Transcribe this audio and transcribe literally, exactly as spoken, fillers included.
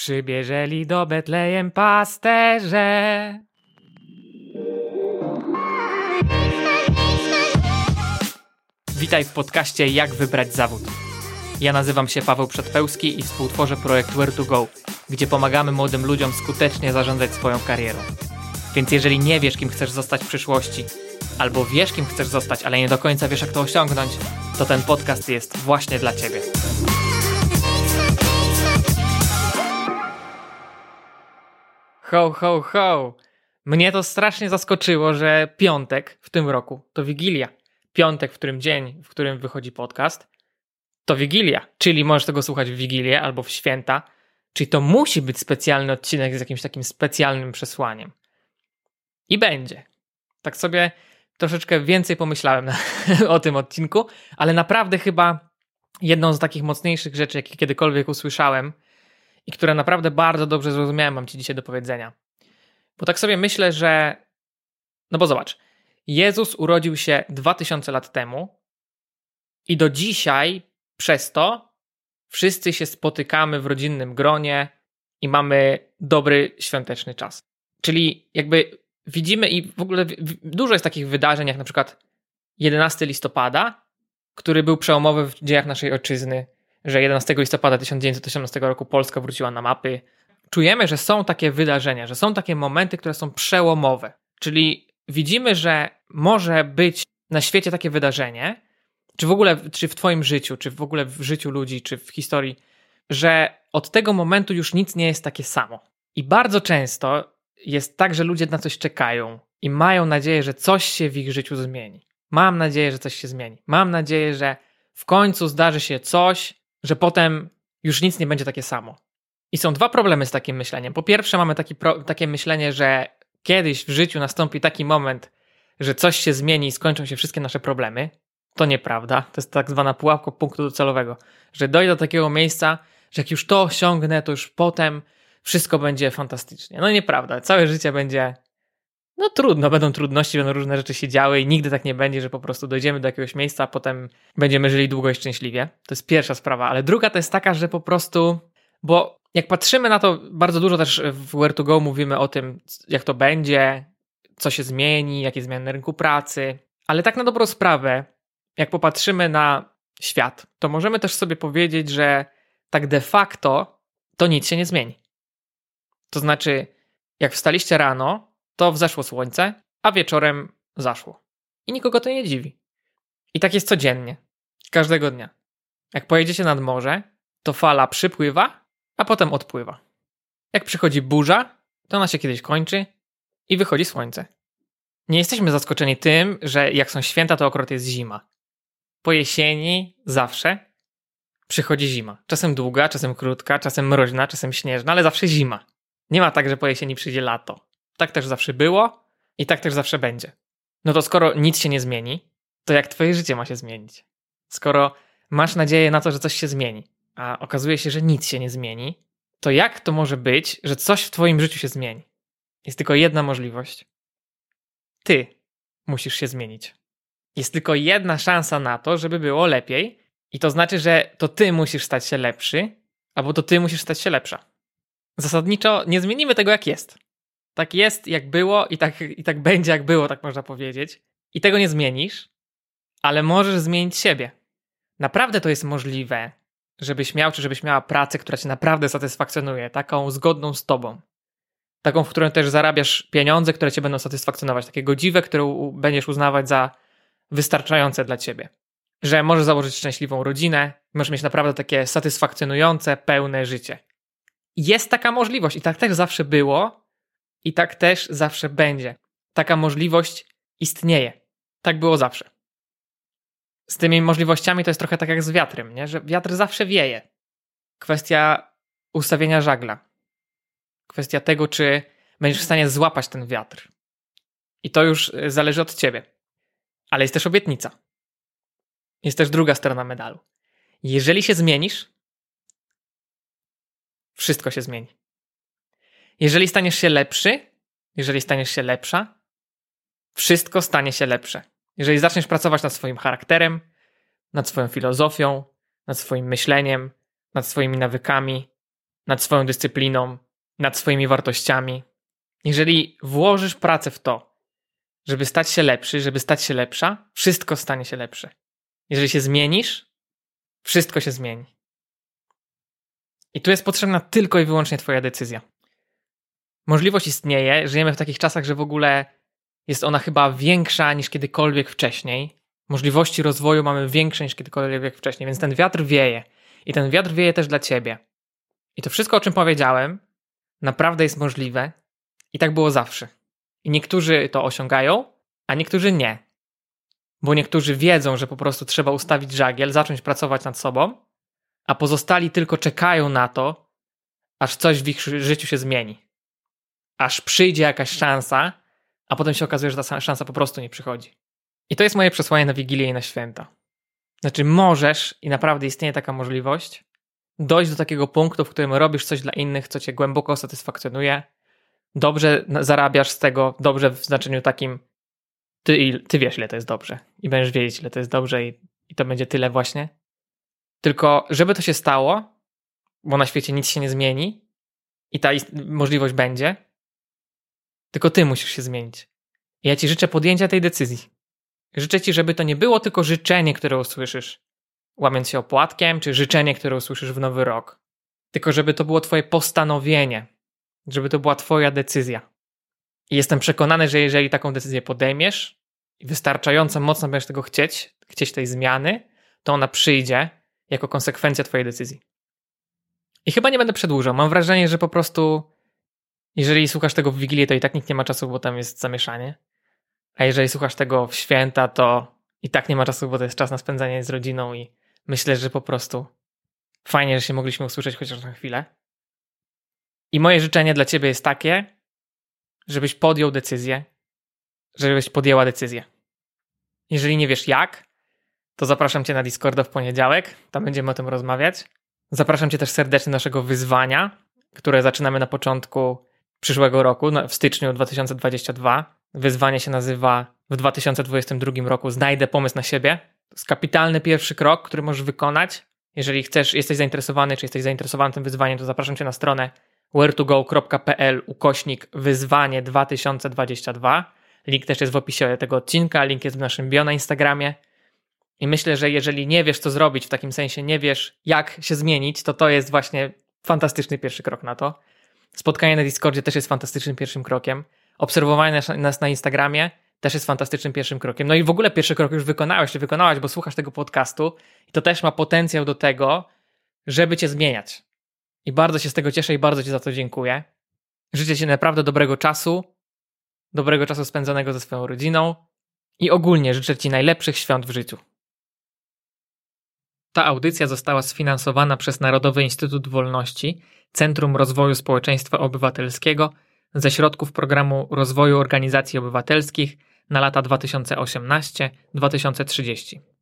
Przybieżeli do Betlejem pasterze. Witaj w podcaście Jak wybrać zawód. Ja nazywam się Paweł Przedpełski i współtworzę projekt where to go, gdzie pomagamy młodym ludziom skutecznie zarządzać swoją karierą. Więc jeżeli nie wiesz, kim chcesz zostać w przyszłości, albo wiesz, kim chcesz zostać, ale nie do końca wiesz, jak to osiągnąć, to ten podcast jest właśnie dla Ciebie. Ho, ho, ho! Mnie to strasznie zaskoczyło, że piątek w tym roku to Wigilia. Piątek, w którym dzień, w którym wychodzi podcast, to Wigilia. Czyli możesz tego słuchać w Wigilię albo w święta. Czyli to musi być specjalny odcinek z jakimś takim specjalnym przesłaniem. I będzie. Tak sobie troszeczkę więcej pomyślałem na, o tym odcinku, ale naprawdę chyba jedną z takich mocniejszych rzeczy, jakie kiedykolwiek usłyszałem i które naprawdę bardzo dobrze zrozumiałem, mam Ci dzisiaj do powiedzenia. Bo tak sobie myślę, że... No bo zobacz, Jezus urodził się dwa tysiące lat temu i do dzisiaj przez to wszyscy się spotykamy w rodzinnym gronie i mamy dobry świąteczny czas. Czyli jakby widzimy i w ogóle dużo jest takich wydarzeń, jak na przykład jedenastego listopada, który był przełomowy w dziejach naszej ojczyzny, że jedenastego listopada tysiąc dziewięćset osiemnastego roku Polska wróciła na mapy. Czujemy, że są takie wydarzenia, że są takie momenty, które są przełomowe. Czyli widzimy, że może być na świecie takie wydarzenie, czy w ogóle, czy w twoim życiu, czy w ogóle w życiu ludzi, czy w historii, że od tego momentu już nic nie jest takie samo. I bardzo często jest tak, że ludzie na coś czekają i mają nadzieję, że coś się w ich życiu zmieni. Mam nadzieję, że coś się zmieni. Mam nadzieję, że w końcu zdarzy się coś, że potem już nic nie będzie takie samo. I są dwa problemy z takim myśleniem. Po pierwsze, mamy taki pro, takie myślenie, że kiedyś w życiu nastąpi taki moment, że coś się zmieni i skończą się wszystkie nasze problemy. To nieprawda. To jest tak zwana pułapka punktu docelowego. Że dojdę do takiego miejsca, że jak już to osiągnę, to już potem wszystko będzie fantastycznie. No nieprawda. Całe życie będzie no trudno. Będą trudności, będą różne rzeczy się działy i nigdy tak nie będzie, że po prostu dojdziemy do jakiegoś miejsca, a potem będziemy żyli długo i szczęśliwie. To jest pierwsza sprawa. Ale druga to jest taka, że po prostu... Bo jak patrzymy na to, bardzo dużo też w where to go mówimy o tym, jak to będzie, co się zmieni, jakie zmiany na rynku pracy, ale tak na dobrą sprawę, jak popatrzymy na świat, to możemy też sobie powiedzieć, że tak de facto to nic się nie zmieni. To znaczy, jak wstaliście rano, to wzeszło słońce, a wieczorem zaszło. I nikogo to nie dziwi. I tak jest codziennie, każdego dnia. Jak pojedziecie nad morze, to fala przypływa, a potem odpływa. Jak przychodzi burza, to ona się kiedyś kończy i wychodzi słońce. Nie jesteśmy zaskoczeni tym, że jak są święta, to akurat jest zima. Po jesieni zawsze przychodzi zima. Czasem długa, czasem krótka, czasem mroźna, czasem śnieżna, ale zawsze zima. Nie ma tak, że po jesieni przyjdzie lato. Tak też zawsze było i tak też zawsze będzie. No to skoro nic się nie zmieni, to jak twoje życie ma się zmienić? Skoro masz nadzieję na to, że coś się zmieni, a okazuje się, że nic się nie zmieni, to jak to może być, że coś w twoim życiu się zmieni? Jest tylko jedna możliwość. Ty musisz się zmienić. Jest tylko jedna szansa na to, żeby było lepiej i to znaczy, że to ty musisz stać się lepszy, albo to ty musisz stać się lepsza. Zasadniczo nie zmienimy tego, jak jest. Tak jest, jak było i tak, i tak będzie, jak było, tak można powiedzieć. I tego nie zmienisz, ale możesz zmienić siebie. Naprawdę to jest możliwe, żebyś miał czy żebyś miała pracę, która cię naprawdę satysfakcjonuje, taką zgodną z tobą. Taką, w której też zarabiasz pieniądze, które cię będą satysfakcjonować. Takie godziwe, które będziesz uznawać za wystarczające dla ciebie. Że możesz założyć szczęśliwą rodzinę, możesz mieć naprawdę takie satysfakcjonujące, pełne życie. Jest taka możliwość i tak też zawsze było i tak też zawsze będzie. Taka możliwość istnieje. Tak było zawsze. Z tymi możliwościami to jest trochę tak jak z wiatrem, nie? Że wiatr zawsze wieje. Kwestia ustawienia żagla. Kwestia tego, czy będziesz w stanie złapać ten wiatr. I to już zależy od ciebie. Ale jest też obietnica. Jest też druga strona medalu. Jeżeli się zmienisz, wszystko się zmieni. Jeżeli staniesz się lepszy, jeżeli staniesz się lepsza, wszystko stanie się lepsze. Jeżeli zaczniesz pracować nad swoim charakterem, nad swoją filozofią, nad swoim myśleniem, nad swoimi nawykami, nad swoją dyscypliną, nad swoimi wartościami. Jeżeli włożysz pracę w to, żeby stać się lepszy, żeby stać się lepsza, wszystko stanie się lepsze. Jeżeli się zmienisz, wszystko się zmieni. I tu jest potrzebna tylko i wyłącznie twoja decyzja. Możliwość istnieje, żyjemy w takich czasach, że w ogóle jest ona chyba większa niż kiedykolwiek wcześniej. Możliwości rozwoju mamy większe niż kiedykolwiek wcześniej, więc ten wiatr wieje. I ten wiatr wieje też dla ciebie. I to wszystko, o czym powiedziałem, naprawdę jest możliwe i tak było zawsze. I niektórzy to osiągają, a niektórzy nie. Bo niektórzy wiedzą, że po prostu trzeba ustawić żagiel, zacząć pracować nad sobą, a pozostali tylko czekają na to, aż coś w ich życiu się zmieni. Aż przyjdzie jakaś szansa, a potem się okazuje, że ta szansa po prostu nie przychodzi. I to jest moje przesłanie na Wigilię i na święta. Znaczy możesz, i naprawdę istnieje taka możliwość, dojść do takiego punktu, w którym robisz coś dla innych, co cię głęboko satysfakcjonuje, dobrze zarabiasz z tego, dobrze w znaczeniu takim, ty, ty wiesz ile to jest dobrze i będziesz wiedzieć ile to jest dobrze i, i to będzie tyle właśnie. Tylko żeby to się stało, bo na świecie nic się nie zmieni i ta możliwość będzie, tylko ty musisz się zmienić. I ja ci życzę podjęcia tej decyzji. Życzę ci, żeby to nie było tylko życzenie, które usłyszysz, łamiąc się opłatkiem, czy życzenie, które usłyszysz w nowy rok. Tylko żeby to było twoje postanowienie, żeby to była twoja decyzja. I jestem przekonany, że jeżeli taką decyzję podejmiesz i wystarczająco mocno będziesz tego chcieć, chcieć tej zmiany, to ona przyjdzie jako konsekwencja twojej decyzji. I chyba nie będę przedłużał. Mam wrażenie, że po prostu jeżeli słuchasz tego w Wigilię, to i tak nikt nie ma czasu, bo tam jest zamieszanie. A jeżeli słuchasz tego w święta, to i tak nie ma czasu, bo to jest czas na spędzanie z rodziną i myślę, że po prostu fajnie, że się mogliśmy usłyszeć chociaż na chwilę. I moje życzenie dla ciebie jest takie, żebyś podjął decyzję, żebyś podjęła decyzję. Jeżeli nie wiesz jak, to zapraszam cię na Discorda w poniedziałek, tam będziemy o tym rozmawiać. Zapraszam cię też serdecznie do naszego wyzwania, które zaczynamy na początku przyszłego roku, w styczniu dwa tysiące dwudziestego drugiego. Wyzwanie się nazywa w dwa tysiące dwudziestym drugim roku Znajdę pomysł na siebie. To jest kapitalny pierwszy krok, który możesz wykonać. Jeżeli chcesz, jesteś zainteresowany, czy jesteś zainteresowany tym wyzwaniem, to zapraszam cię na stronę where to go kropka p l ukośnik wyzwanie dwa tysiące dwudziesty drugi. Link też jest w opisie tego odcinka, link jest w naszym bio na Instagramie. I myślę, że jeżeli nie wiesz, co zrobić, w takim sensie nie wiesz, jak się zmienić, to to jest właśnie fantastyczny pierwszy krok na to. Spotkanie na Discordzie też jest fantastycznym pierwszym krokiem. Obserwowanie nas na Instagramie też jest fantastycznym pierwszym krokiem. No i w ogóle pierwszy krok już wykonałeś, czy wykonałaś, bo słuchasz tego podcastu i to też ma potencjał do tego, żeby cię zmieniać. I bardzo się z tego cieszę i bardzo ci za to dziękuję. Życzę ci naprawdę dobrego czasu, dobrego czasu spędzonego ze swoją rodziną i ogólnie życzę ci najlepszych świąt w życiu. Ta audycja została sfinansowana przez Narodowy Instytut Wolności, Centrum Rozwoju Społeczeństwa Obywatelskiego ze środków Programu Rozwoju Organizacji Obywatelskich na lata dwa tysiące osiemnasty do dwa tysiące trzydziesty.